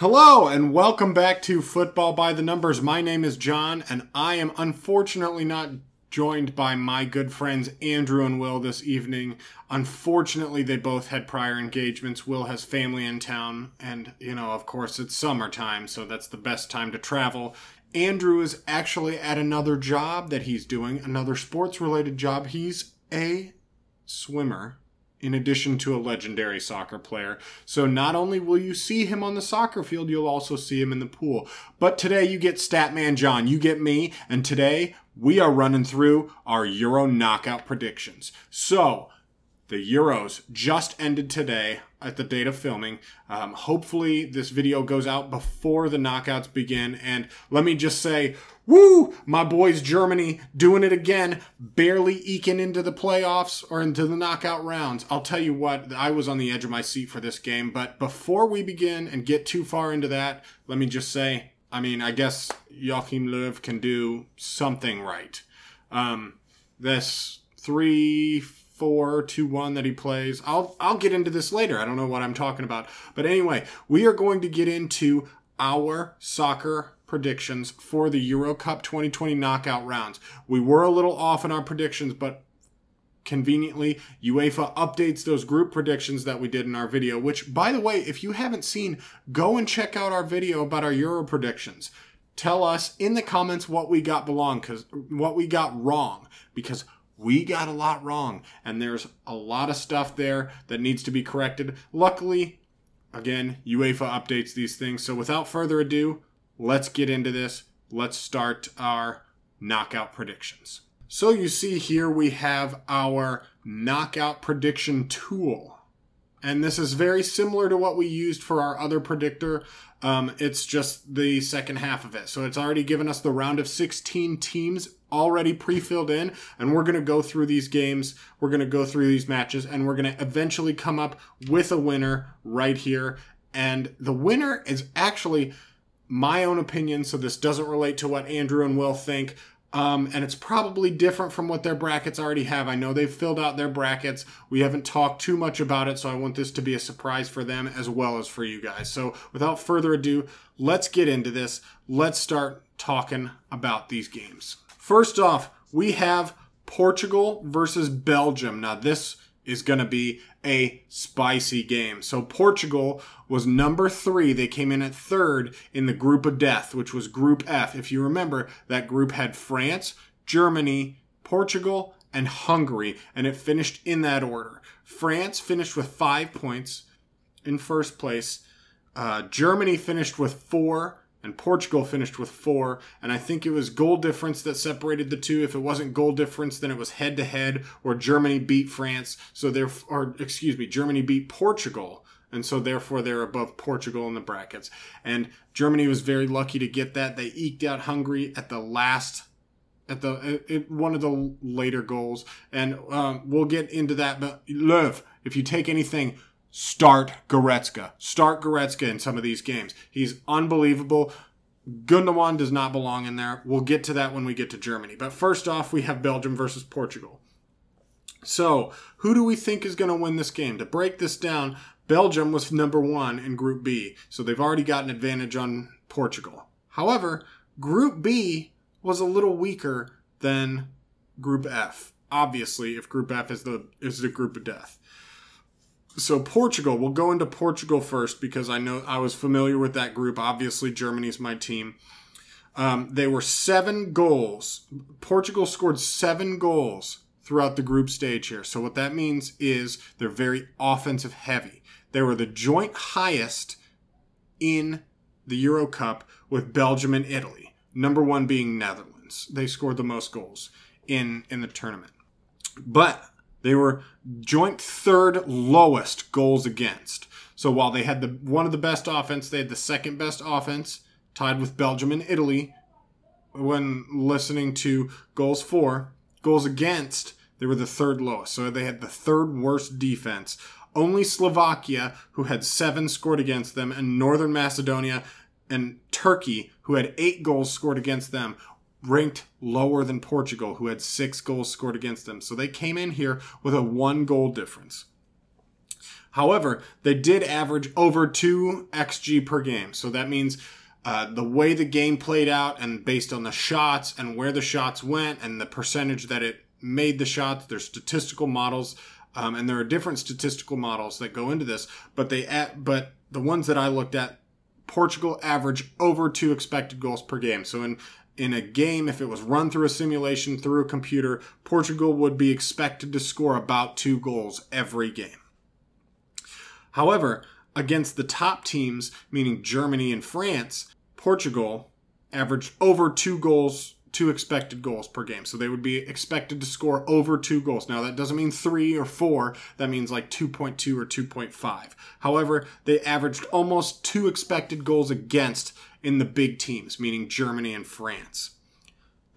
Hello and welcome back to Football by the Numbers. My name is John and I am unfortunately not joined by my good friends Andrew and Will this evening. Unfortunately, they both had prior engagements. Will has family in town and, you know, of course it's summertime, so that's the best time to travel. Andrew is actually at another job that he's doing, another sports-related job. He's a swimmer, in addition to a legendary soccer player. So not only will you see him on the soccer field, you'll also see him in the pool. But today you get Statman John, you get me, and today we are running through our Euro knockout predictions. So the Euros just ended today at the date of filming. Hopefully this video goes out before the knockouts begin. And let me just say, woo, my boys Germany doing it again, barely eking into the playoffs or into the knockout rounds. I'll tell you what, I was on the edge of my seat for this game, but before we begin and get too far into that, let me just say, I mean, I guess Joachim Löw can do something right. This 3-4-2-1 that he plays, I'll get into this later. I don't know what I'm talking about. But anyway, we are going to get into our soccer predictions for the Euro Cup 2020 knockout rounds. We were a little off in our predictions, but conveniently, UEFA updates those group predictions that we did in our video, which, by the way, if you haven't seen, go and check out our video about our Euro predictions. Tell us in the comments what we got wrong, because we got a lot wrong, and there's a lot of stuff there that needs to be corrected. Luckily, again, UEFA updates these things, so without further ado, let's get into this. Let's start our knockout predictions. So you see here we have our knockout prediction tool. And this is very similar to what we used for our other predictor. It's just the second half of it. So it's already given us the round of 16 teams already pre-filled in. And we're going to go through these games. We're going to go through these matches. And we're going to eventually come up with a winner right here. And the winner is actually my own opinion, so this doesn't relate to what Andrew and Will think, and it's probably different from what their brackets already have. I know they've filled out their brackets. We haven't talked too much about it, so I want this to be a surprise for them as well as for you guys. So without further ado, let's get into this. Let's start talking about these games. First off, we have Portugal versus Belgium. Now this is going to be a spicy game. So Portugal was number 3. They came in at 3rd in the group of death, which was Group F. If you remember, that group had France, Germany, Portugal, and Hungary, and it finished in that order. France finished with 5 points in first place. Germany finished with 4. And Portugal finished with 4, and I think it was goal difference that separated the two. If it wasn't goal difference, then it was head-to-head, or Germany beat France, so Germany beat Portugal, and so therefore they're above Portugal in the brackets. And Germany was very lucky to get that. They eked out Hungary at the last, one of the later goals, and we'll get into that. But Löw, if you take anything, start Goretzka. Start Goretzka in some of these games. He's unbelievable. Gundogan does not belong in there. We'll get to that when we get to Germany. But first off, we have Belgium versus Portugal. So, who do we think is going to win this game? To break this down, Belgium was number 1 in Group B, so they've already got an advantage on Portugal. However, Group B was a little weaker than Group F. Obviously, if Group F is the group of death. So Portugal, we'll go into Portugal first because I know I was familiar with that group. Obviously, Germany's my team. They were 7 goals. Portugal scored 7 goals throughout the group stage here. So what that means is they're very offensive heavy. They were the joint highest in the Euro Cup with Belgium and Italy. Number 1 being Netherlands. They scored the most goals in the tournament. But they were joint 3rd lowest goals against. So while they had one of the best offense, they had the 2nd best offense, tied with Belgium and Italy. When listening to goals for, goals against, they were the 3rd lowest. So they had the 3rd worst defense. Only Slovakia, who had 7 scored against them, and Northern Macedonia and Turkey, who had 8 goals scored against them, ranked lower than Portugal, who had 6 goals scored against them. So they came in here with a 1 goal difference. However, they did average over 2 XG per game. So that means the way the game played out, and based on the shots and where the shots went and the percentage that it made the shots, there's statistical models, and there are different statistical models that go into this, but the ones that I looked at, Portugal average over 2 expected goals per game. So in a game, if it was run through a simulation, through a computer, Portugal would be expected to score about 2 goals every game. However, against the top teams, meaning Germany and France, Portugal averaged over 2 expected goals per game. So they would be expected to score over 2 goals. Now, that doesn't mean 3 or 4. That means like 2.2 or 2.5. However, they averaged almost 2 expected goals against in the big teams, meaning Germany and France.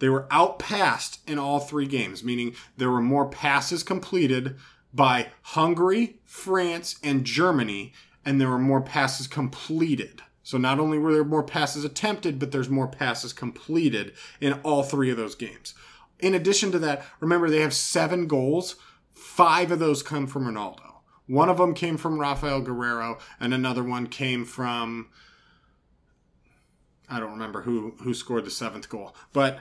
They were outpassed in all 3 games, meaning there were more passes completed by Hungary, France, and Germany, and there were more passes completed. So not only were there more passes attempted, but there's more passes completed in all 3 of those games. In addition to that, remember they have 7 goals. 5 of those come from Ronaldo. One of them came from Rafael Guerrero, and another one came from, I don't remember who scored the 7th goal, but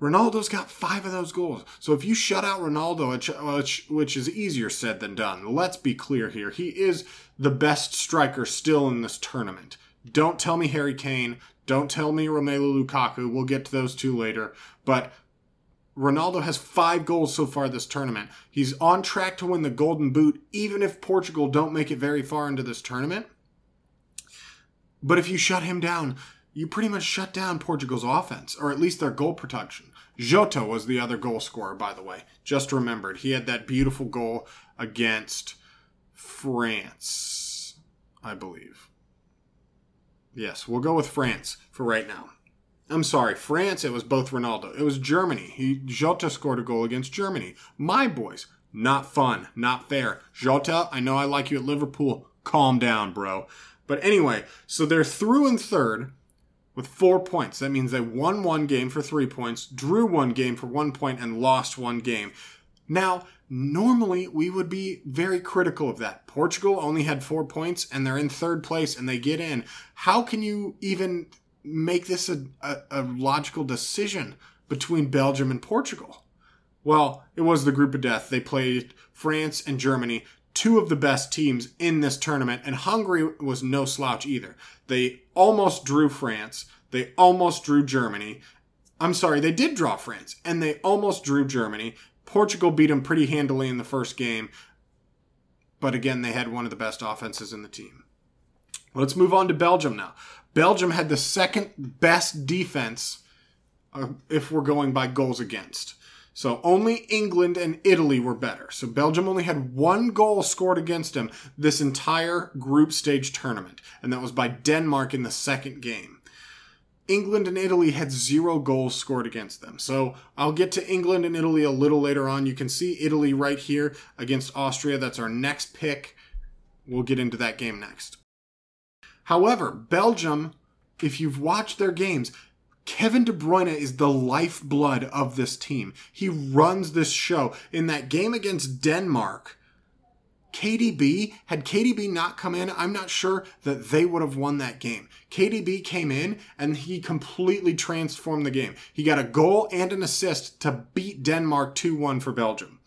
Ronaldo's got 5 of those goals. So if you shut out Ronaldo, which is easier said than done, let's be clear here. He is the best striker still in this tournament. Don't tell me Harry Kane. Don't tell me Romelu Lukaku. We'll get to those 2 later. But Ronaldo has 5 goals so far this tournament. He's on track to win the Golden Boot, even if Portugal don't make it very far into this tournament. But if you shut him down, you pretty much shut down Portugal's offense, or at least their goal production. Jota was the other goal scorer, by the way. Just remembered. He had that beautiful goal against France, I believe. Yes, we'll go with France for right now. I'm sorry, France, it was both Ronaldo. It was Germany. Jota scored a goal against Germany. My boys, not fun, not fair. Jota, I know I like you at Liverpool. Calm down, bro. But anyway, so they're through in 3rd. With 4 points. That means they won 1 game for 3 points, drew 1 game for 1 point, and lost 1 game. Now, normally we would be very critical of that. Portugal only had 4 points, and they're in 3rd place, and they get in. How can you even make this a logical decision between Belgium and Portugal? Well, it was the group of death. They played France and Germany, 2 of the best teams in this tournament, and Hungary was no slouch either. They almost drew France. They almost drew Germany. I'm sorry, they did draw France, and they almost drew Germany. Portugal beat them pretty handily in the first game, but again, they had one of the best offenses in the team. Let's move on to Belgium now. Belgium had the 2nd best defense, if we're going by goals against. So only England and Italy were better. So Belgium only had 1 goal scored against them this entire group stage tournament. And that was by Denmark in the 2nd game. England and Italy had 0 goals scored against them. So I'll get to England and Italy a little later on. You can see Italy right here against Austria. That's our next pick. We'll get into that game next. However, Belgium, if you've watched their games, Kevin De Bruyne is the lifeblood of this team. He runs this show. In that game against Denmark, had KDB not come in, I'm not sure that they would have won that game. KDB came in and he completely transformed the game. He got a goal and an assist to beat Denmark 2-1 for Belgium.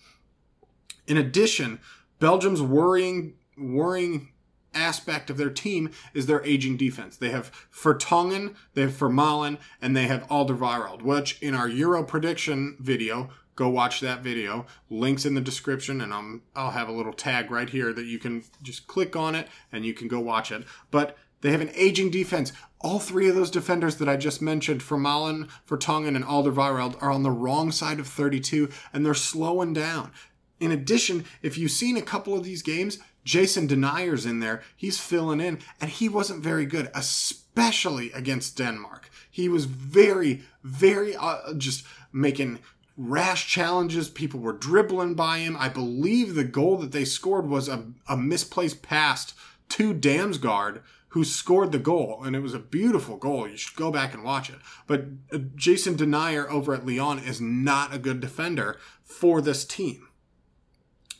In addition, Belgium's worrying aspect of their team is their aging defense. They have Fertongen, they have Vermaelen, and they have Alderweireld, which in our Euro prediction video, go watch that video. Links in the description, and I'll have a little tag right here that you can just click on it and you can go watch it. But they have an aging defense. All 3 of those defenders that I just mentioned, Vermaelen, Fertongen, and Alderweireld, are on the wrong side of 32, and they're slowing down. In addition, if you've seen a couple of these games, Jason De Nier's in there. He's filling in, and he wasn't very good, especially against Denmark. He was very, very just making rash challenges. People were dribbling by him. I believe the goal that they scored was a misplaced pass to Damsgaard, who scored the goal, and it was a beautiful goal. You should go back and watch it. But Jason De Nier over at Lyon is not a good defender for this team.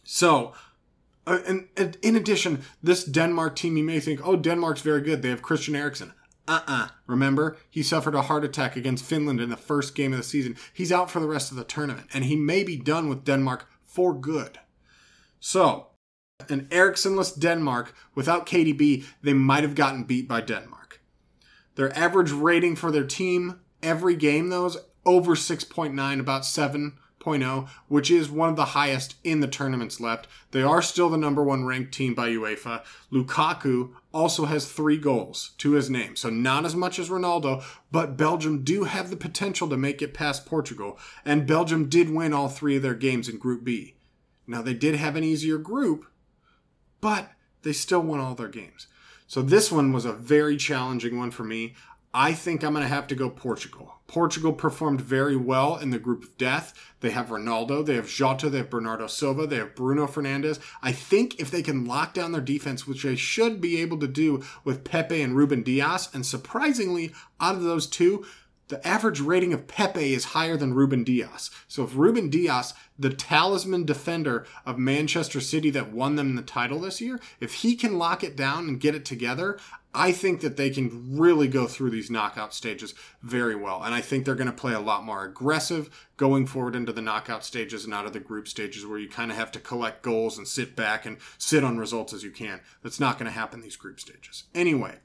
So And in addition, this Denmark team, you may think, oh, Denmark's very good. They have Christian Eriksen. Remember, he suffered a heart attack against Finland in the first game of the season. He's out for the rest of the tournament, and he may be done with Denmark for good. So, an Eriksen-less Denmark without KDB, they might have gotten beat by Denmark. Their average rating for their team every game, though, is over 6.9, about 7.0, which is one of the highest in the tournaments left. They are still the number one ranked team by UEFA. Lukaku also has 3 goals to his name, so not as much as Ronaldo, but Belgium do have the potential to make it past Portugal, and Belgium did win all 3 of their games in Group B. Now, they did have an easier group, but they still won all their games. So this one was a very challenging one for me. I think I'm going to have to go Portugal. Portugal performed very well in the group of death. They have Ronaldo, they have Jota, they have Bernardo Silva, they have Bruno Fernandes. I think if they can lock down their defense, which they should be able to do with Pepe and Ruben Dias, and surprisingly, out of those two, the average rating of Pepe is higher than Ruben Dias. So if Ruben Dias, the talisman defender of Manchester City that won them the title this year, if he can lock it down and get it together, I think that they can really go through these knockout stages very well. And I think they're going to play a lot more aggressive going forward into the knockout stages and out of the group stages where you kind of have to collect goals and sit back and sit on results as you can. That's not going to happen these group stages. Anyway,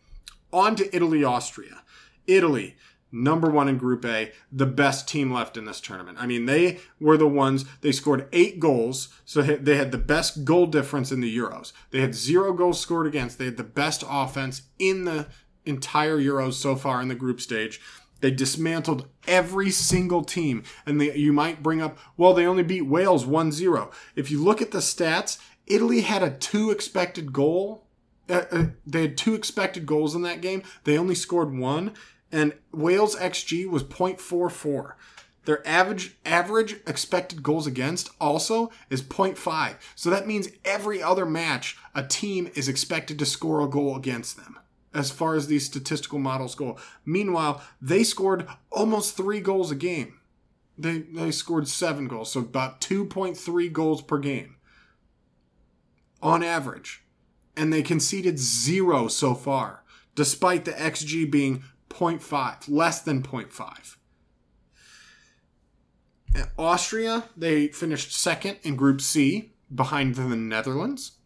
on to Italy-Austria. Italy, number one in Group A, the best team left in this tournament. I mean, they were the ones, they scored 8 goals, so they had the best goal difference in the Euros. They had 0 goals scored against. They had the best offense in the entire Euros so far in the group stage. They dismantled every single team. And you might bring up, well, they only beat Wales 1-0. If you look at the stats, Italy had a 2 expected goal. They had 2 expected goals in that game. They only scored 1. And Wales XG was 0.44. Their average expected goals against also is 0.5. So that means every other match, a team is expected to score a goal against them, as far as these statistical models go. Meanwhile, they scored almost 3 goals a game. They scored 7 goals, so about 2.3 goals per game on average. And they conceded 0 so far, despite the XG being 0.5, less than 0.5. Austria, they finished second in Group C behind the Netherlands.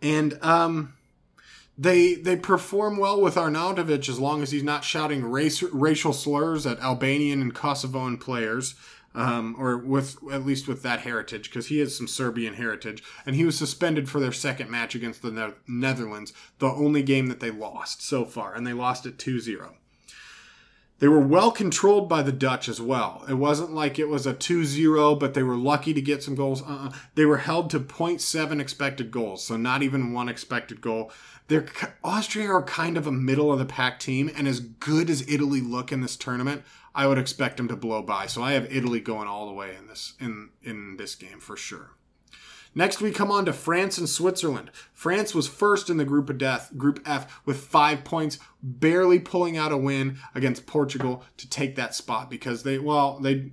And they perform well with Arnautovic as long as he's not shouting racial slurs at Albanian and Kosovoan players, or at least with that heritage, because he has some Serbian heritage. And he was suspended for their second match against the Netherlands, the only game that they lost so far, and they lost it 2-0. They were well controlled by the Dutch as well. It wasn't like it was a 2-0, but they were lucky to get some goals. They were held to 0.7 expected goals, so not even 1 expected goal. Austria are kind of a middle-of-the-pack team, and as good as Italy look in this tournament, I would expect them to blow by. So I have Italy going all the way in this game for sure. Next, we come on to France and Switzerland. France was first in the group of death, Group F, with 5 points, barely pulling out a win against Portugal to take that spot because they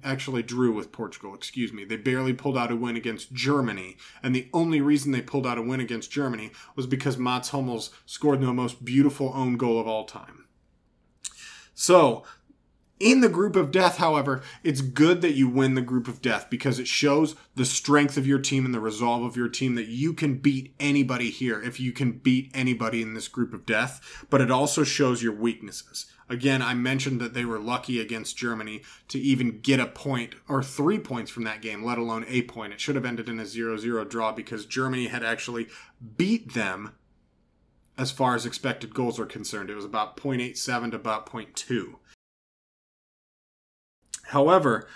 actually drew with Portugal, excuse me. They barely pulled out a win against Germany, and the only reason they pulled out a win against Germany was because Mats Hummels scored the most beautiful own goal of all time. So, in the group of death, however, it's good that you win the group of death because it shows the strength of your team and the resolve of your team that you can beat anybody here if you can beat anybody in this group of death, but it also shows your weaknesses. Again, I mentioned that they were lucky against Germany to even get a point or 3 points from that game, let alone a point. It should have ended in a 0-0 draw because Germany had actually beat them as far as expected goals are concerned. It was about 0.87 to about 0.2. However,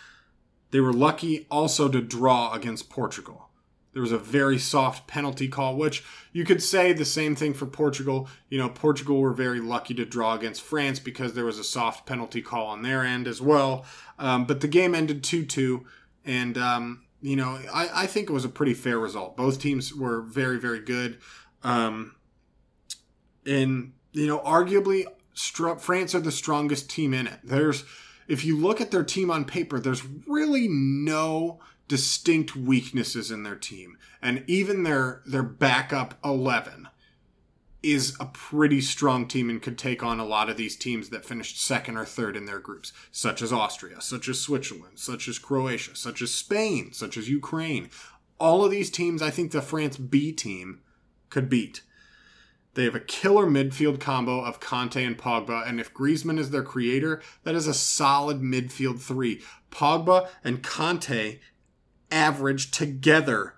they were lucky also to draw against Portugal. There was a very soft penalty call, which you could say the same thing for Portugal. You know, Portugal were very lucky to draw against France because there was a soft penalty call on their end as well. But the game ended 2-2, and, I think it was a pretty fair result. Both teams were very, very good. Arguably, France are the strongest team in it. If you look at their team on paper, there's really no distinct weaknesses in their team. And even their backup 11 is a pretty strong team and could take on a lot of these teams that finished second or third in their groups, such as Austria, such as Switzerland, such as Croatia, such as Spain, such as Ukraine. All of these teams, I think the France B team could beat. They have a killer midfield combo of Conte and Pogba, and if Griezmann is their creator, that is a solid midfield three. Pogba and Conte average together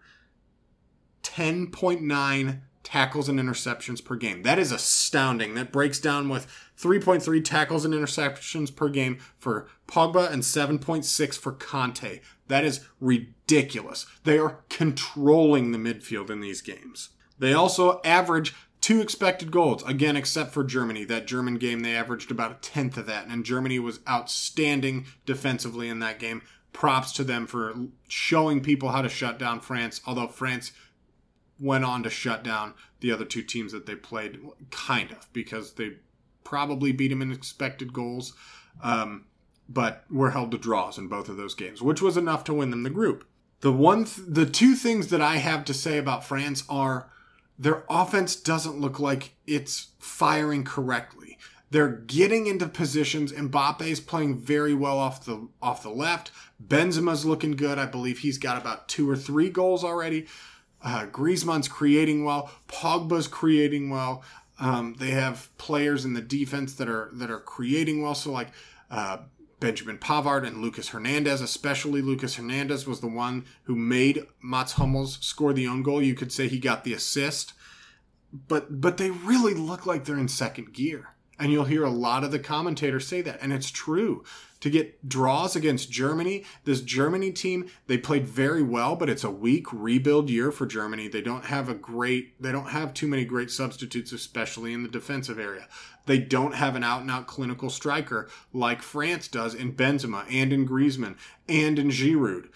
10.9 tackles and interceptions per game. That is astounding. That breaks down with 3.3 tackles and interceptions per game for Pogba and 7.6 for Conte. That is ridiculous. They are controlling the midfield in these games. They also average 2 expected goals, again, except for Germany. That German game, they averaged about a tenth of that, and Germany was outstanding defensively in that game. Props to them for showing people how to shut down France, although France went on to shut down the other two teams that they played, kind of, because they probably beat them in expected goals, but were held to draws in both of those games, which was enough to win them the group. The two things that I have to say about France are their offense doesn't look like it's firing correctly. They're getting into positions. Mbappe's playing very well off the left. Benzema's looking good. I believe he's got about 2 or 3 goals already. Griezmann's creating well. Pogba's creating well. They have players in the defense that are creating well. So like Benjamin Pavard and Lucas Hernandez, especially Lucas Hernandez was the one who made Mats Hummels score the own goal. You could say he got the assist. But they really look like they're in second gear. And you'll hear a lot of the commentators say that. And it's true. To get draws against Germany, this Germany team, they played very well, but it's a weak rebuild year for Germany. They don't have too many great substitutes, especially in the defensive area. They don't have an out-and-out clinical striker like France does in Benzema and in Griezmann and in Giroud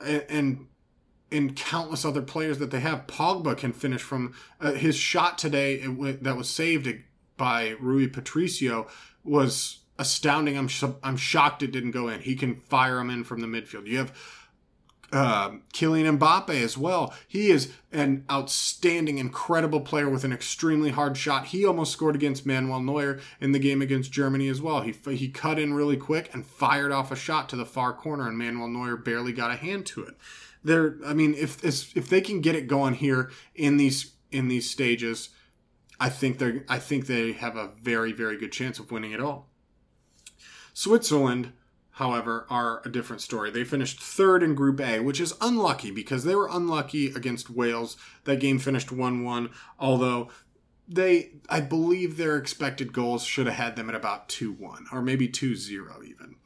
and countless other players that they have. Pogba can finish from his shot today that was saved by Rui Patricio was astounding. I'm shocked it didn't go in. He can fire him in from the midfield. You have Kylian Mbappe as well. He is an outstanding, incredible player with an extremely hard shot. He almost scored against Manuel Neuer in the game against Germany as well. He cut in really quick and fired off a shot to the far corner, and Manuel Neuer barely got a hand to it. If they can get it going here in these stages, I think they have a very, very good chance of winning it all. Switzerland, however, are a different story. They finished third in Group A, which is unlucky because they were unlucky against Wales. That game finished 1-1, although I believe their expected goals should have had them at about 2-1 or maybe 2-0 even.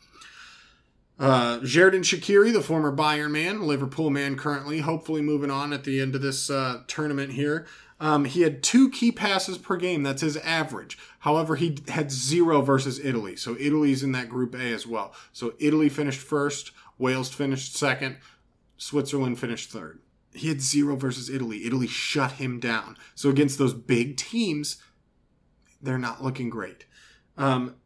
Xherdan Shaqiri, the former Bayern man, Liverpool man currently, hopefully moving on at the end of this tournament here. He had 2 key passes per game. That's his average. However, he had 0 versus Italy. So Italy's in that Group A as well. So Italy finished first. Wales finished second. Switzerland finished third. He had 0 versus Italy. Italy shut him down. So against those big teams, they're not looking great.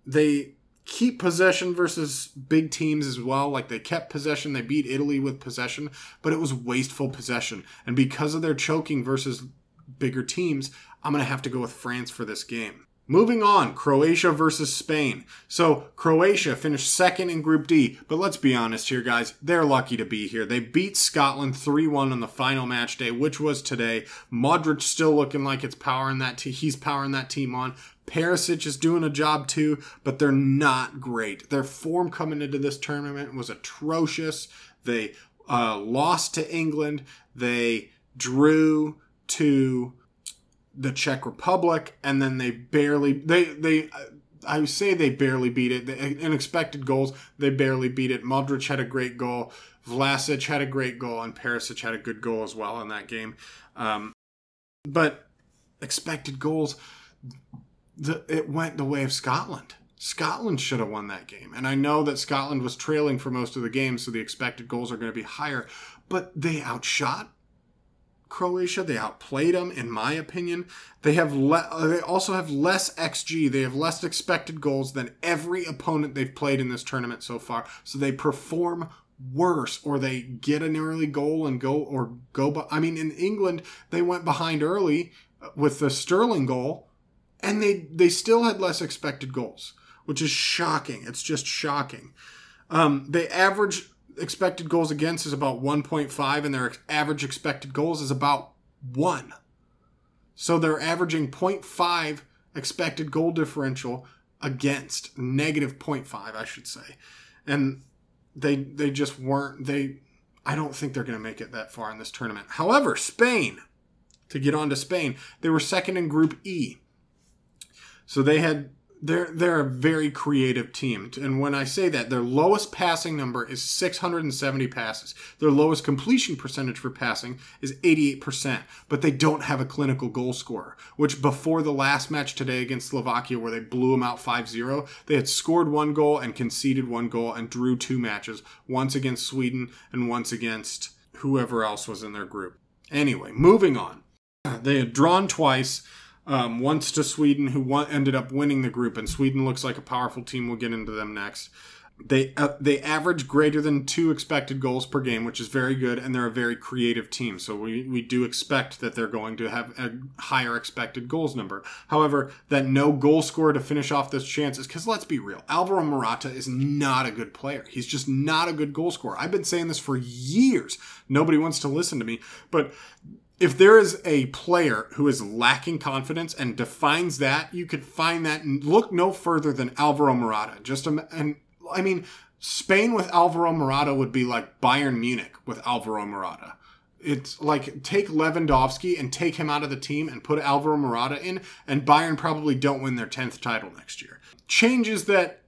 They keep possession versus big teams as well. Like they kept possession. They beat Italy with possession, but it was wasteful possession. And because of their choking versus bigger teams, I'm going to have to go with France for this game. Moving on, Croatia versus Spain. So Croatia finished second in Group D, but let's be honest here, guys. They're lucky to be here. They beat Scotland 3-1 on the final match day, which was today. Modric still looking like he's powering that team on. Perisic is doing a job too, but they're not great. Their form coming into this tournament was atrocious. They lost to England. They drew to the Czech Republic, and then they barely beat it. The expected goals, they barely beat it. Modric had a great goal, Vlasic had a great goal, and Perisic had a good goal as well in that game. But expected goals, it went the way of Scotland. Scotland should have won that game. And I know that Scotland was trailing for most of the game, so the expected goals are going to be higher, but they outshot Croatia. They outplayed them, in my opinion. They also have less XG. They have less expected goals than every opponent they've played in this tournament so far. So they perform worse, or they get an early goal and go. I mean, in England, they went behind early with the Sterling goal, and they still had less expected goals, which is shocking. It's just shocking. They average expected goals against is about 1.5, and their average expected goals is about 1. So they're averaging 0.5 expected goal differential against, negative 0.5, I should say. And they just weren't, I don't think they're going to make it that far in this tournament. However, Spain, to get on to Spain, they were second in Group E. So they're a very creative team. And when I say that, their lowest passing number is 670 passes. Their lowest completion percentage for passing is 88%. But they don't have a clinical goal scorer, which before the last match today against Slovakia, where they blew them out 5-0, they had scored one goal and conceded one goal and drew two matches, once against Sweden and once against whoever else was in their group. Anyway, moving on. They had drawn twice. Once to Sweden, who ended up winning the group, and Sweden looks like a powerful team. We'll get into them next. They average greater than 2 expected goals per game, which is very good, and they're a very creative team. So we do expect that they're going to have a higher expected goals number. However, that no goal scorer to finish off those chances, because let's be real, Alvaro Morata is not a good player. He's just not a good goal scorer. I've been saying this for years. Nobody wants to listen to me, but if there is a player who is lacking confidence and defines that, you could find that and look no further than Alvaro Morata. I mean, Spain with Alvaro Morata would be like Bayern Munich with Alvaro Morata. It's like take Lewandowski and take him out of the team and put Alvaro Morata in, and Bayern probably don't win their 10th title next year. Changes that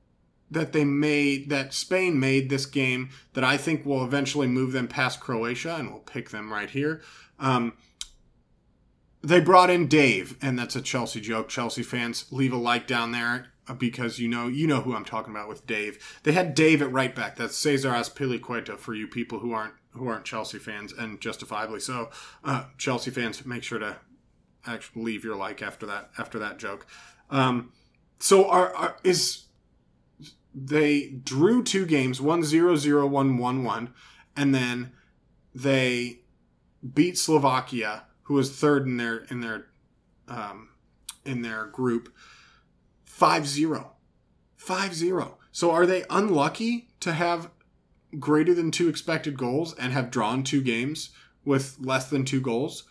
Spain made this game that I think will eventually move them past Croatia, and we'll pick them right here. They brought in Dave, and that's a Chelsea joke. Chelsea fans, leave a like down there because you know who I'm talking about with Dave. They had Dave at right back. That's Cesar Azpilicueta for you people who aren't Chelsea fans, and justifiably so. Chelsea fans, make sure to actually leave your like after that joke. So they drew 2 games, 1-0, 1-1, and then they beat Slovakia, who was third in their group, 5-0. 5-0. So are they unlucky to have greater than 2 expected goals and have drawn 2 games with less than 2 goals?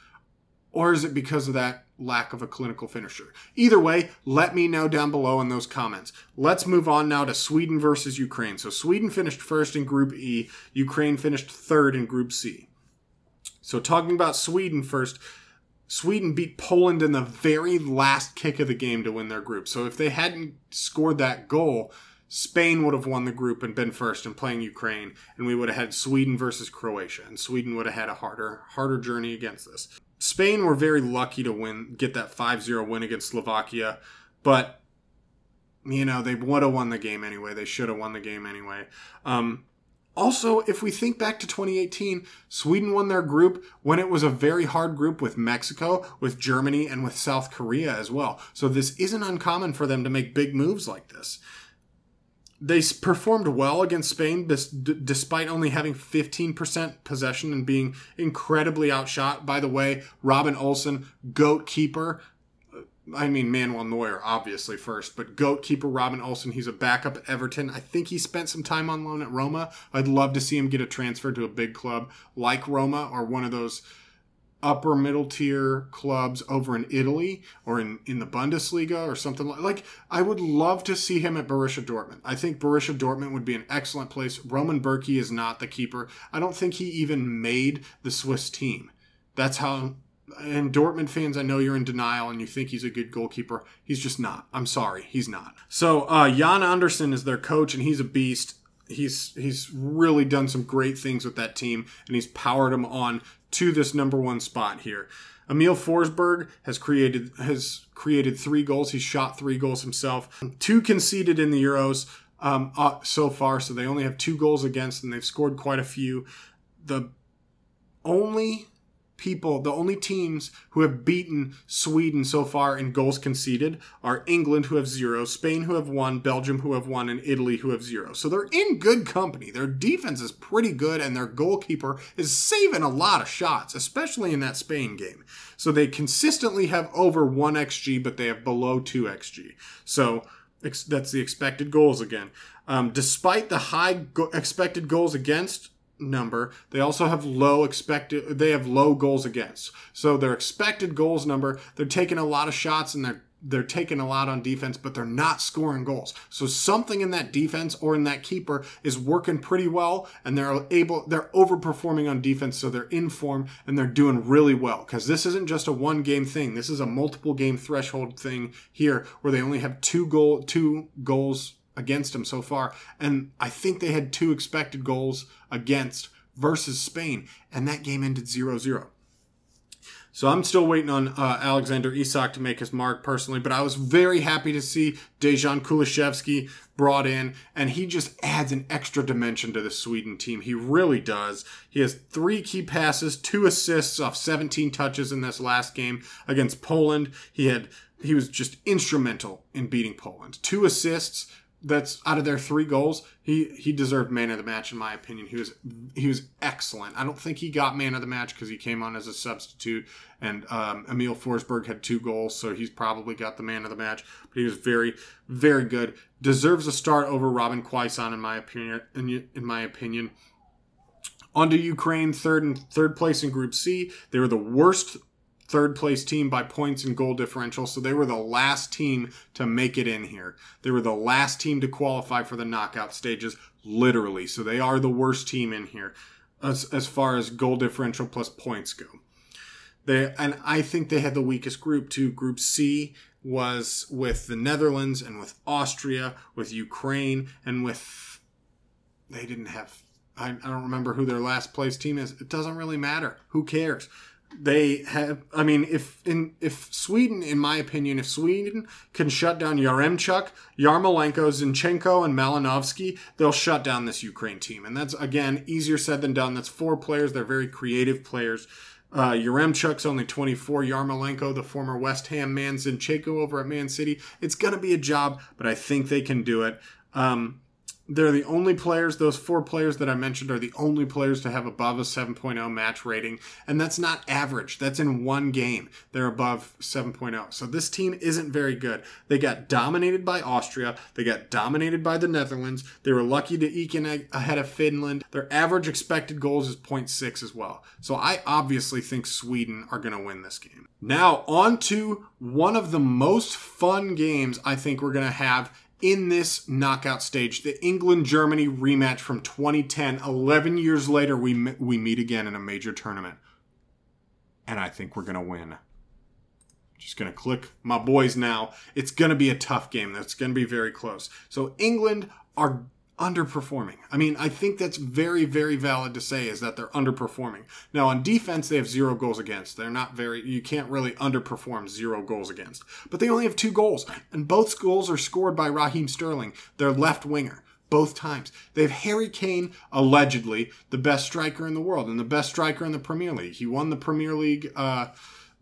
Or is it because of that lack of a clinical finisher? Either way, let me know down below in those comments. Let's move on now to Sweden versus Ukraine. So Sweden finished first in Group E. Ukraine finished third in Group C. So talking about Sweden first, Sweden beat Poland in the very last kick of the game to win their group. So if they hadn't scored that goal, Spain would have won the group and been first and playing Ukraine, and we would have had Sweden versus Croatia, and Sweden would have had a harder journey against this. Spain were very lucky to get that 5-0 win against Slovakia, but they would have won the game anyway. They should have won the game anyway. Also, if we think back to 2018, Sweden won their group when it was a very hard group with Mexico, with Germany, and with South Korea as well. So this isn't uncommon for them to make big moves like this. They performed well against Spain despite only having 15% possession and being incredibly outshot. By the way, Robin Olsen, GOAT keeper. I mean, Manuel Neuer, obviously, first. But GOAT keeper Robin Olsen, he's a backup at Everton. I think he spent some time on loan at Roma. I'd love to see him get a transfer to a big club like Roma or one of those upper middle tier clubs over in Italy or in the Bundesliga or something like I would love to see him at Borussia Dortmund. I think Borussia Dortmund would be an excellent place. Roman Bürki is not the keeper. I don't think he even made the Swiss team. That's how... And Dortmund fans, I know you're in denial and you think he's a good goalkeeper. He's just not. I'm sorry. He's not. So Jan Andersson is their coach, and he's a beast. He's really done some great things with that team, and he's powered them on to this number 1 spot here. Emil Forsberg has created 3 goals. He's shot 3 goals himself. 2 conceded in the Euros so far, so they only have 2 goals against, and they've scored quite a few. The only people, the only teams who have beaten Sweden so far in goals conceded are England, who have 0, Spain, who have 1, Belgium, who have 1, and Italy, who have 0. So they're in good company. Their defense is pretty good, and their goalkeeper is saving a lot of shots, especially in that Spain game. So they consistently have over 1 XG, but they have below 2 XG. So that's the expected goals again. Despite the high expected goals against number, they also have low goals against. So their expected goals number, they're taking a lot of shots and they're taking a lot on defense, but they're not scoring goals. So something in that defense or in that keeper is working pretty well, and they're overperforming on defense, so they're in form and they're doing really well. Because this isn't just a one-game thing. This is a multiple-game threshold thing here, where they only have two goals against them so far. And I think they had 2 expected goals against versus Spain, and that game ended 0-0. So I'm still waiting on Alexander Isak to make his mark personally, but I was very happy to see Dejan Kulusevski brought in, and he just adds an extra dimension to the Sweden team. He really does. He has 3 key passes, 2 assists off 17 touches in this last game against Poland. He was just instrumental in beating Poland. 2 assists. That's out of their 3 goals. He deserved man of the match, in my opinion. He was excellent. I don't think he got man of the match because he came on as a substitute, and Emil Forsberg had 2 goals, so he's probably got the man of the match. But he was very, very good. Deserves a start over Robin Quaison, in my opinion. On to Ukraine, third place in Group C. They were the worst third-place team by points and goal differential, so they were the last team to make it in here. They were the last team to qualify for the knockout stages, literally. So they are the worst team in here as far as goal differential plus points go. And I think they had the weakest group, too. Group C was with the Netherlands and with Austria, with Ukraine, and with... They didn't have... I don't remember who their last-place team is. It doesn't really matter. Who cares? They have, I mean, if Sweden, in my opinion, if Sweden can shut down Yaremchuk, Yarmolenko, Zinchenko, and Malinovsky, they'll shut down this Ukraine team. And that's, again, easier said than done. That's 4 players. They're very creative players. Yaremchuk's only 24. Yarmolenko, the former West Ham man. Zinchenko over at Man City. It's going to be a job, but I think they can do it. They're the only players, those 4 players that I mentioned are the only players to have above a 7.0 match rating. And that's not average. That's in one game. They're above 7.0. So this team isn't very good. They got dominated by Austria. They got dominated by the Netherlands. They were lucky to eke in ahead of Finland. Their average expected goals is 0.6 as well. So I obviously think Sweden are going to win this game. Now on to one of the most fun games I think we're going to have in this knockout stage, the England-Germany rematch from 2010. 11 years later, we meet again in a major tournament. And I think we're going to win. Just going to click my boys now. It's going to be a tough game. That's going to be very close. So England are underperforming. I mean, I think that's very, very valid to say, is that they're underperforming. Now, on defense, they have 0 goals against. They're not very, you can't really underperform 0 goals against. But they only have 2 goals, and both goals are scored by Raheem Sterling, their left winger, both times. They have Harry Kane, allegedly the best striker in the world and the best striker in the Premier League. He won the Premier League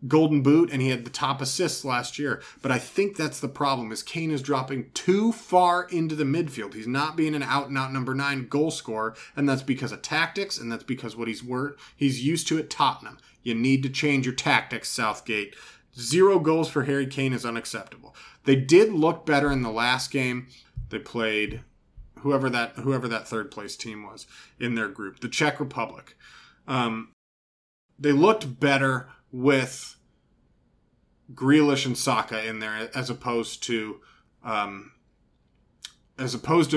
Golden Boot, and he had the top assists last year. But I think that's the problem, is Kane is dropping too far into the midfield. He's not being an out-and-out number 9 goal scorer, and that's because of tactics, and that's because what he's used to at Tottenham. You need to change your tactics, Southgate. 0 goals for Harry Kane is unacceptable. They did look better in the last game. They played whoever that third-place team was in their group, the Czech Republic. They looked better with Grealish and Saka in there, as opposed to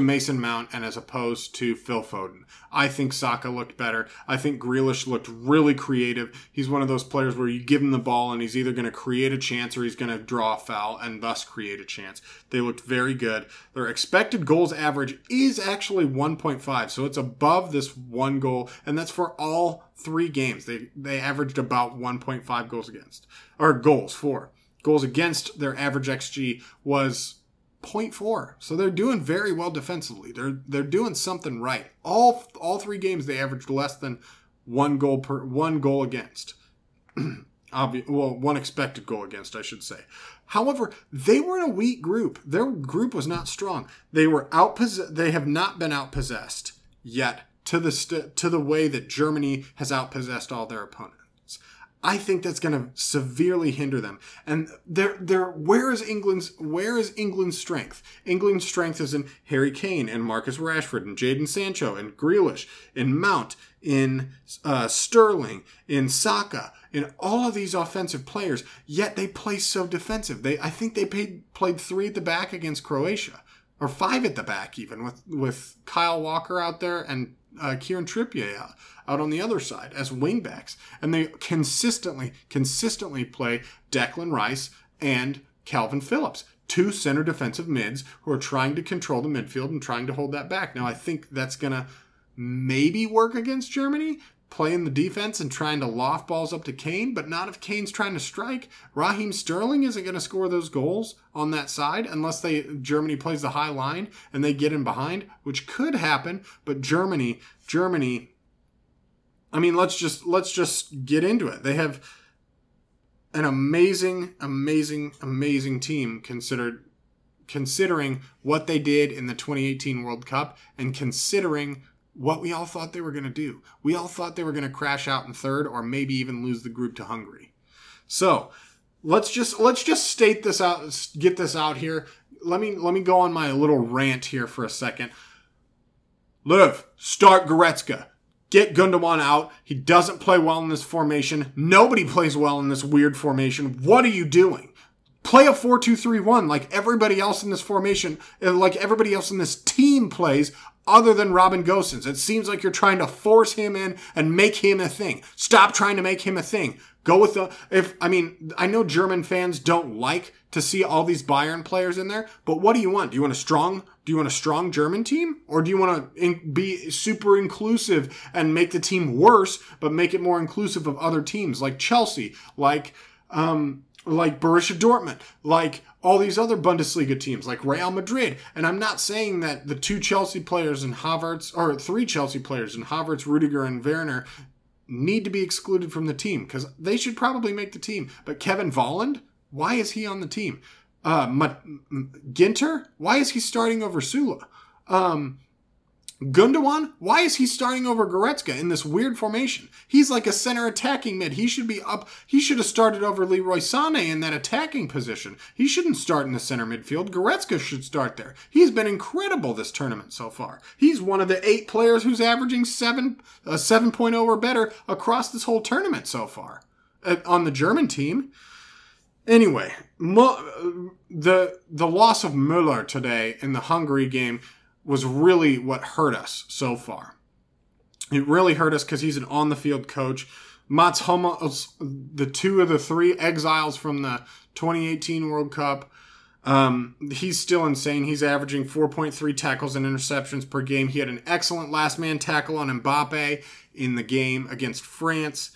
Mason Mount and as opposed to Phil Foden. I think Saka looked better. I think Grealish looked really creative. He's one of those players where you give him the ball and he's either going to create a chance or he's going to draw a foul and thus create a chance. They looked very good. Their expected goals average is actually 1.5, so it's above this 1 goal, and that's for all 3 games. They averaged about 1.5 goals against, or goals for. Goals against, their average XG was 0.4. So they're doing very well defensively. They're doing something right. All 3 games they averaged less than 1 goal against. one expected goal against, I should say. However, they were in a weak group. Their group was not strong. They were They have not been outpossessed yet to the way that Germany has outpossessed all their opponents. I think that's going to severely hinder them. And where is England's strength? England's strength is in Harry Kane and Marcus Rashford and Jadon Sancho and Grealish and Mount in Sterling in Saka in all of these offensive players. Yet they play so defensive. I think they played three at the back against Croatia, or five at the back even with Kyle Walker out there and Kieran Trippier out on the other side as wingbacks, and they consistently play Declan Rice and Calvin Phillips, two center defensive mids who are trying to control the midfield and trying to hold that back. Now I think that's going to maybe work against Germany, playing the defense and trying to loft balls up to Kane, but not if Kane's trying to strike. Raheem Sterling isn't going to score those goals on that side unless Germany plays the high line and they get in behind, which could happen. But Germany, I mean, let's just get into it. They have an amazing team considering what they did in the 2018 World Cup and considering what we all thought they were going to do. We all thought they were going to crash out in third or maybe even lose the group to Hungary. So let's just state this out, get this out here. Let me go on my little rant here for a second. Löw, start Goretzka. Get Gundogan out. He doesn't play well in this formation. Nobody plays well in this weird formation. What are you doing? Play a 4-2-3-1 like everybody else in this formation, like everybody else in this team plays, other than Robin Gosens. It seems like you're trying to force him in and make him a thing. Stop trying to make him a thing. Go with I know German fans don't like to see all these Bayern players in there, but what do you want? Do you want a strong German team? Or do you want to be super inclusive and make the team worse, but make it more inclusive of other teams like Chelsea, like Borussia Dortmund, like all these other Bundesliga teams, like Real Madrid. And I'm not saying that the three Chelsea players in Havertz, Rudiger, and Werner need to be excluded from the team because they should probably make the team. But Kevin Volland, why is he on the team? Ginter, why is he starting over Sula? Gundogan, why is he starting over Goretzka in this weird formation? He's like a center attacking mid. He should be up. He should have started over Leroy Sané in that attacking position. He shouldn't start in the center midfield. Goretzka should start there. He's been incredible this tournament so far. He's one of the 8 players who's averaging 7.0 or better across this whole tournament so far on the German team. Anyway, the loss of Müller today in the Hungary game was really what hurt us so far. It really hurt us because he's an on-the-field coach. Mats Hummels, the 2 of the 3 exiles from the 2018 World Cup, he's still insane. He's averaging 4.3 tackles and interceptions per game. He had an excellent last-man tackle on Mbappe in the game against France.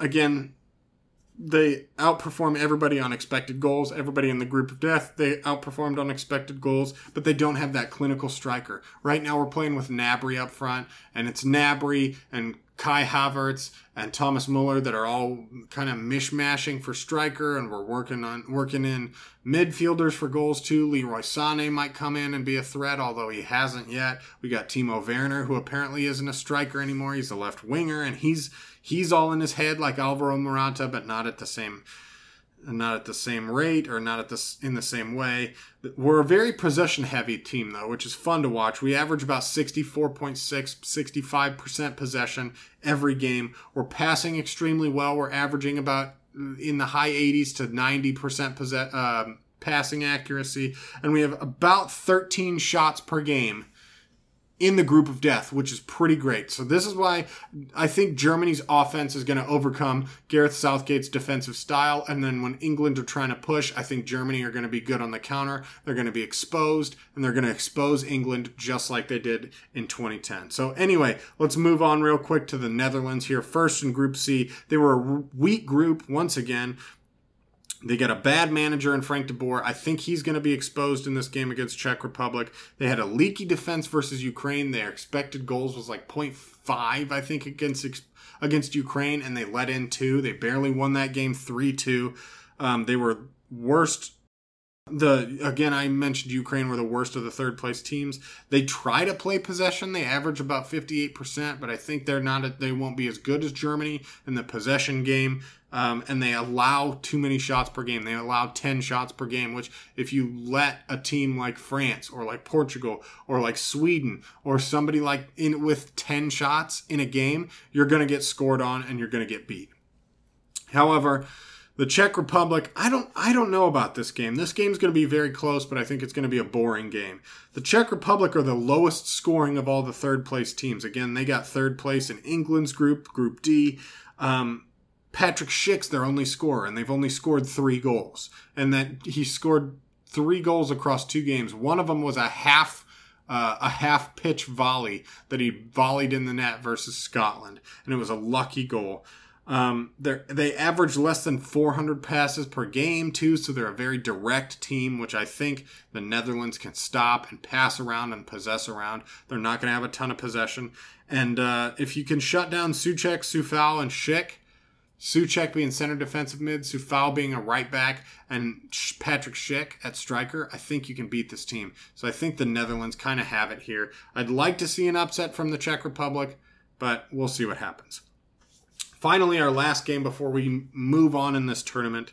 Again, they outperform everybody on expected goals. Everybody in the group of death, they outperformed on expected goals, but they don't have that clinical striker. Right now we're playing with Gnabry up front, and it's Gnabry and Kai Havertz and Thomas Müller that are all kind of mishmashing for striker, and we're working in midfielders for goals too. Leroy Sané might come in and be a threat, although he hasn't yet. We got Timo Werner, who apparently isn't a striker anymore. He's a left winger, and he's all in his head like Alvaro Morata, but not at the same rate or in the same way. We're a very possession-heavy team, though, which is fun to watch. We average about 64.6, 65% possession every game. We're passing extremely well. We're averaging about in the high 80s to 90% passing accuracy. And we have about 13 shots per game in the group of death, which is pretty great. So this is why I think Germany's offense is going to overcome Gareth Southgate's defensive style. And then when England are trying to push, I think Germany are going to be good on the counter. They're going to be exposed, and they're going to expose England just like they did in 2010. So anyway, let's move on real quick to the Netherlands here. First in Group C, they were a weak group once again. They got a bad manager in Frank de Boer. I think he's going to be exposed in this game against Czech Republic. They had a leaky defense versus Ukraine. Their expected goals was like 0.5, I think, against Ukraine, and they let in 2. They barely won that game 3-2. They were worst. Again, I mentioned Ukraine were the worst of the third-place teams. They try to play possession. They average about 58%, but I think they won't be as good as Germany in the possession game. And they allow too many shots per game. They allow 10 shots per game, which if you let a team like France or like Portugal or like Sweden or somebody like with 10 shots in a game, you're going to get scored on and you're going to get beat. However, the Czech Republic, I don't know about this game. This game's going to be very close, but I think it's going to be a boring game. The Czech Republic are the lowest scoring of all the third-place teams. Again, they got third place in England's group, Group D. Patrick Schick's their only scorer, and they've only scored 3 goals. And that he scored 3 goals across 2 games. One of them was a half pitch volley that he volleyed in the net versus Scotland, and it was a lucky goal. They average less than 400 passes per game too, so they're a very direct team, which I think the Netherlands can stop and pass around and possess around. They're not going to have a ton of possession. And if you can shut down Soucek, Sufal, and Schick, Soucek being center defensive mid, Sufal being a right back, and Patrick Schick at striker, I think you can beat this team. So I think the Netherlands kind of have it here. I'd like to see an upset from the Czech Republic, but we'll see what happens. Finally, our last game before we move on in this tournament.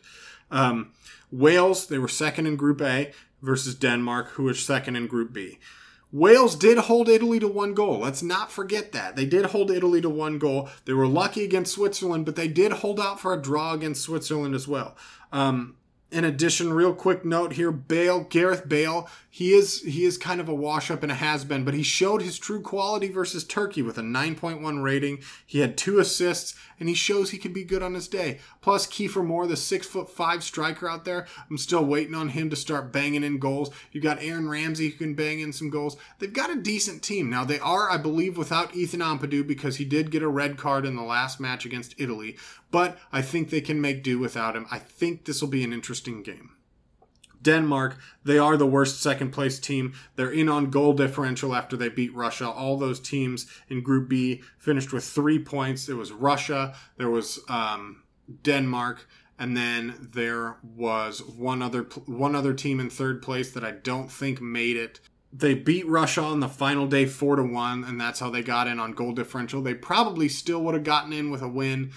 Wales, they were second in Group A versus Denmark, who was second in Group B. Wales did hold Italy to 1 goal. Let's not forget that. They did hold Italy to 1 goal. They were lucky against Switzerland, but they did hold out for a draw against Switzerland as well. In addition, real quick note here, Gareth Bale, he is kind of a wash-up and a has-been, but he showed his true quality versus Turkey with a 9.1 rating. He had 2 assists, and he shows he can be good on his day. Plus, Kiefer Moore, the 6'5" striker out there, I'm still waiting on him to start banging in goals. You've got Aaron Ramsey who can bang in some goals. They've got a decent team. Now, they are, I believe, without Ethan Ampadu because he did get a red card in the last match against Italy, but I think they can make do without him. I think this will be an interesting game. Denmark, they are the worst second-place team. They're in on goal differential after they beat Russia. All those teams in Group B finished with 3 points. There was Russia, there was Denmark, and then there was one other team in third place that I don't think made it. They beat Russia on the final day 4-1, and that's how they got in on goal differential. They probably still would have gotten in with a win.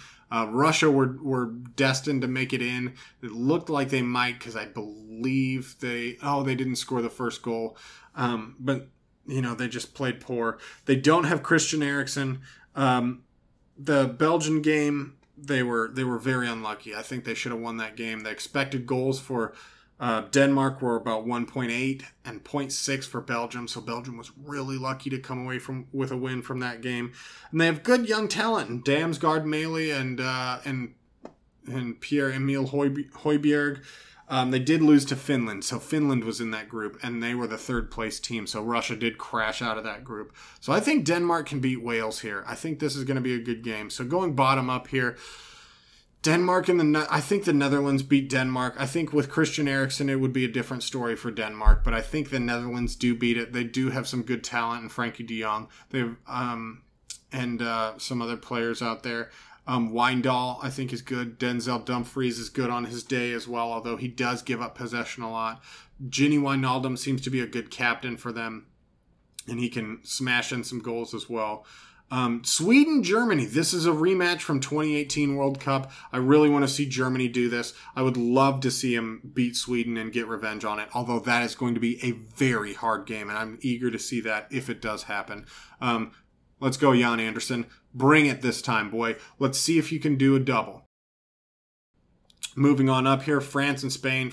Russia were destined to make it in. It looked like they might because I believe they didn't score the first goal. But, you know, they just played poor. They don't have Christian Eriksen. The Belgian game, they were very unlucky. I think they should have won that game. The expected goals for Denmark were about 1.8 and 0.6 for Belgium, so Belgium was really lucky to come away with a win from that game. And they have good young talent in Damsgaard, Meili, and Pierre-Emile Højbjerg. They did lose to Finland, so Finland was in that group, and they were the third-place team, so Russia did crash out of that group. So I think Denmark can beat Wales here. I think this is going to be a good game. So going bottom up here, Denmark I think the Netherlands beat Denmark. I think with Christian Eriksen, it would be a different story for Denmark, but I think the Netherlands do beat it. They do have some good talent in Frankie de Jong. They've and some other players out there. Wijnaldum, I think, is good. Denzel Dumfries is good on his day as well, although he does give up possession a lot. Ginny Wijnaldum seems to be a good captain for them, and he can smash in some goals as well. Sweden, Germany. This is a rematch from 2018 World Cup. I really want to see Germany do this. I would love to see him beat Sweden and get revenge on it, although that is going to be a very hard game, and I'm eager to see that if it does happen. Let's go, Jan Andersson. Bring it this time, boy. Let's see if you can do a double. Moving on up here, France and Spain.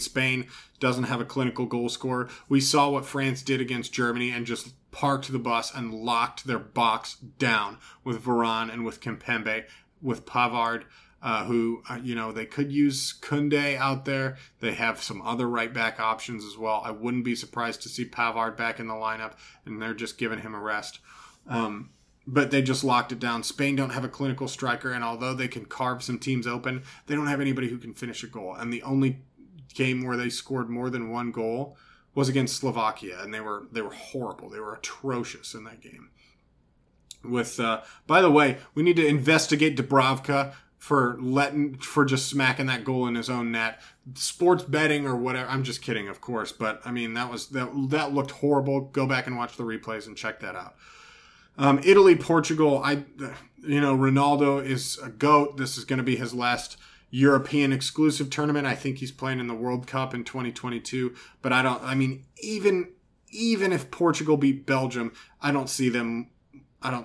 Spain doesn't have a clinical goal scorer. We saw what France did against Germany and just parked the bus and locked their box down with Varane and with Kimpembe, with Pavard, who they could use Koundé out there. They have some other right back options as well. I wouldn't be surprised to see Pavard back in the lineup, and they're just giving him a rest. but they just locked it down. Spain don't have a clinical striker, and although they can carve some teams open, they don't have anybody who can finish a goal. And the only game where they scored more than one goal was against Slovakia, and they were horrible. They were atrocious in that game. With by the way, we need to investigate Dubravka for just smacking that goal in his own net. Sports betting or whatever. I'm just kidding, of course, but I mean that looked horrible. Go back and watch the replays and check that out. Italy, Portugal. Ronaldo is a goat. This is going to be his last European exclusive tournament. I think he's playing in the World Cup in 2022, but even if Portugal beat Belgium, I don't see them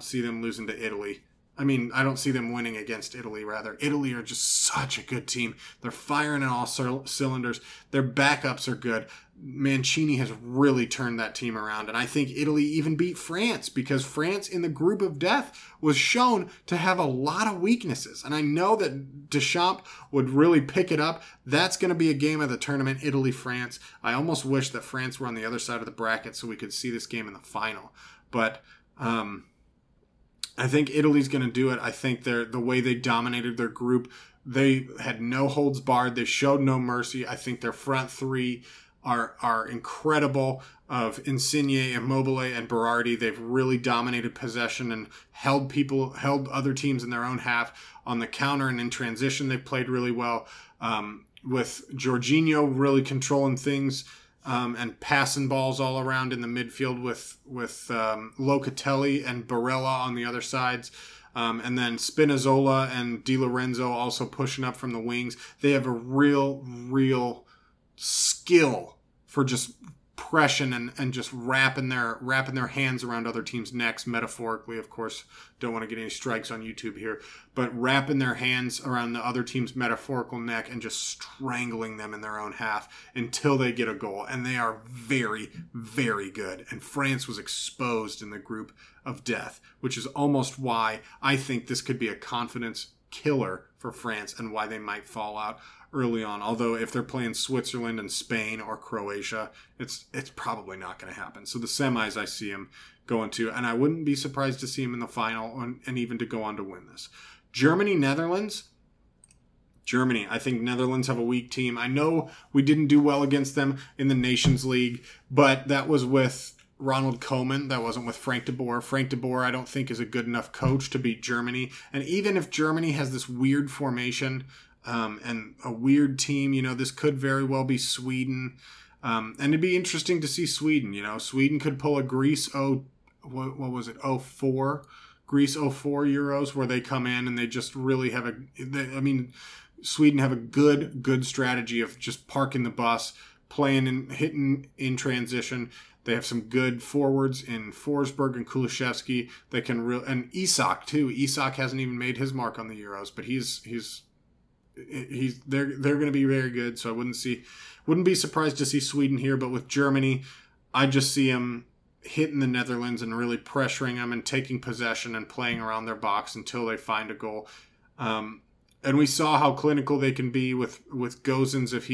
losing to Italy. I mean, I don't see them winning against Italy, rather. Italy are just such a good team. They're firing on all cylinders. Their backups are good. Mancini has really turned that team around. And I think Italy even beat France because France in the group of death was shown to have a lot of weaknesses. And I know that Deschamps would really pick it up. That's going to be a game of the tournament, Italy-France. I almost wish that France were on the other side of the bracket so we could see this game in the final. But I think Italy's going to do it. I think the way they dominated their group, they had no holds barred. They showed no mercy. I think their front three are incredible of Insigne, Immobile, and Berardi. They've really dominated possession and held other teams in their own half on the counter and in transition. They played really well with Jorginho really controlling things and passing balls all around in the midfield with Locatelli and Barella on the other sides. And then Spinazzola and Di Lorenzo also pushing up from the wings. They have a real skill for just pressing and just wrapping their hands around other teams' necks, metaphorically, of course. Don't want to get any strikes on YouTube here. But wrapping their hands around the other team's metaphorical neck and just strangling them in their own half until they get a goal. And they are very, very good. And France was exposed in the group of death, which is almost why I think this could be a confidence killer for France and why they might fall out early on. Although if they're playing Switzerland and Spain or Croatia, it's probably not going to happen. So the semis I see him going to, and I wouldn't be surprised to see him in the final and even to go on to win this. Germany, Netherlands. Germany. I think Netherlands have a weak team. I know we didn't do well against them in the Nations League, but that was with Ronald Koeman. That wasn't with Frank de Boer. Frank de Boer, I don't think, is a good enough coach to beat Germany. And even if Germany has this weird formation and a weird team, this could very well be Sweden. And it'd be interesting to see Sweden. Sweden could pull a Greece 04, Greece 04 Euros, where they come in and they just really have Sweden have a good strategy of just parking the bus, playing and hitting in transition. They have some good forwards in Forsberg and Kulusevski. They can and Isak too. Isak hasn't even made his mark on the Euros, but they're going to be very good. So I wouldn't be surprised to see Sweden here. But with Germany, I just see them hitting the Netherlands and really pressuring them and taking possession and playing around their box until they find a goal. And we saw how clinical they can be with Gozens if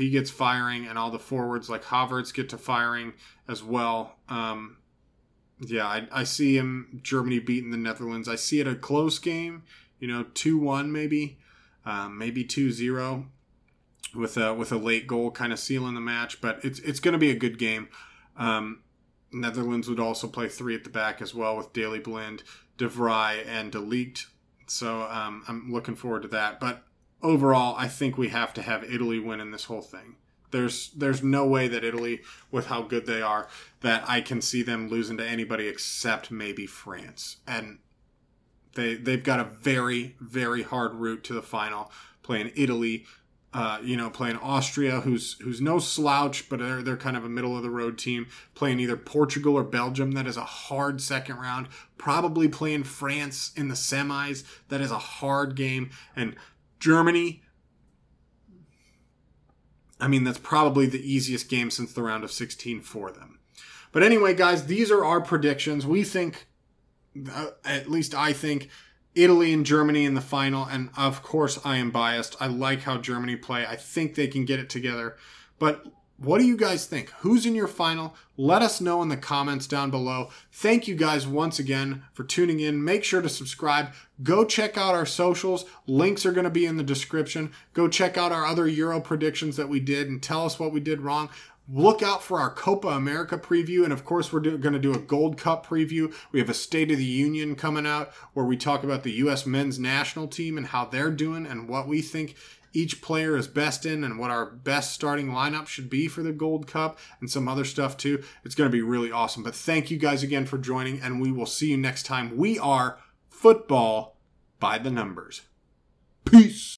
he gets firing, and all the forwards like Havertz get to firing as well. I see him, Germany beating the Netherlands. I see it a close game, 2-1 maybe, maybe 2-0 with a late goal kind of sealing the match. But it's going to be a good game. Netherlands would also play three at the back as well with Daley Blind, De Vrij, and De Ligt. So I'm looking forward to that. But overall, I think we have to have Italy winning this whole thing. There's no way that Italy, with how good they are, that I can see them losing to anybody except maybe France. And they've got a very, very hard route to the final, playing Italy, playing Austria, who's no slouch, but they're kind of a middle-of-the-road team, playing either Portugal or Belgium. That is a hard second round. Probably playing France in the semis. That is a hard game. And Germany, that's probably the easiest game since the round of 16 for them. But anyway, guys, these are our predictions. We think, at least I think, Italy and Germany in the final. And of course, I am biased. I like how Germany play. I think they can get it together. But What do you guys think? Who's in your final? Let us know in the comments down below. Thank you guys once again for tuning in. Make sure to subscribe. Go check out our socials. Links are going to be in the description. Go check out our other Euro predictions that we did and tell us what we did wrong. Look out for our Copa America preview. And of course, we're going to do a Gold Cup preview. We have a State of the Union coming out where we talk about the U.S. men's national team and how they're doing and what we think each player is best in and what our best starting lineup should be for the Gold Cup and some other stuff too. It's going to be really awesome. But thank you guys again for joining, and we will see you next time. We are Football by the Numbers. Peace.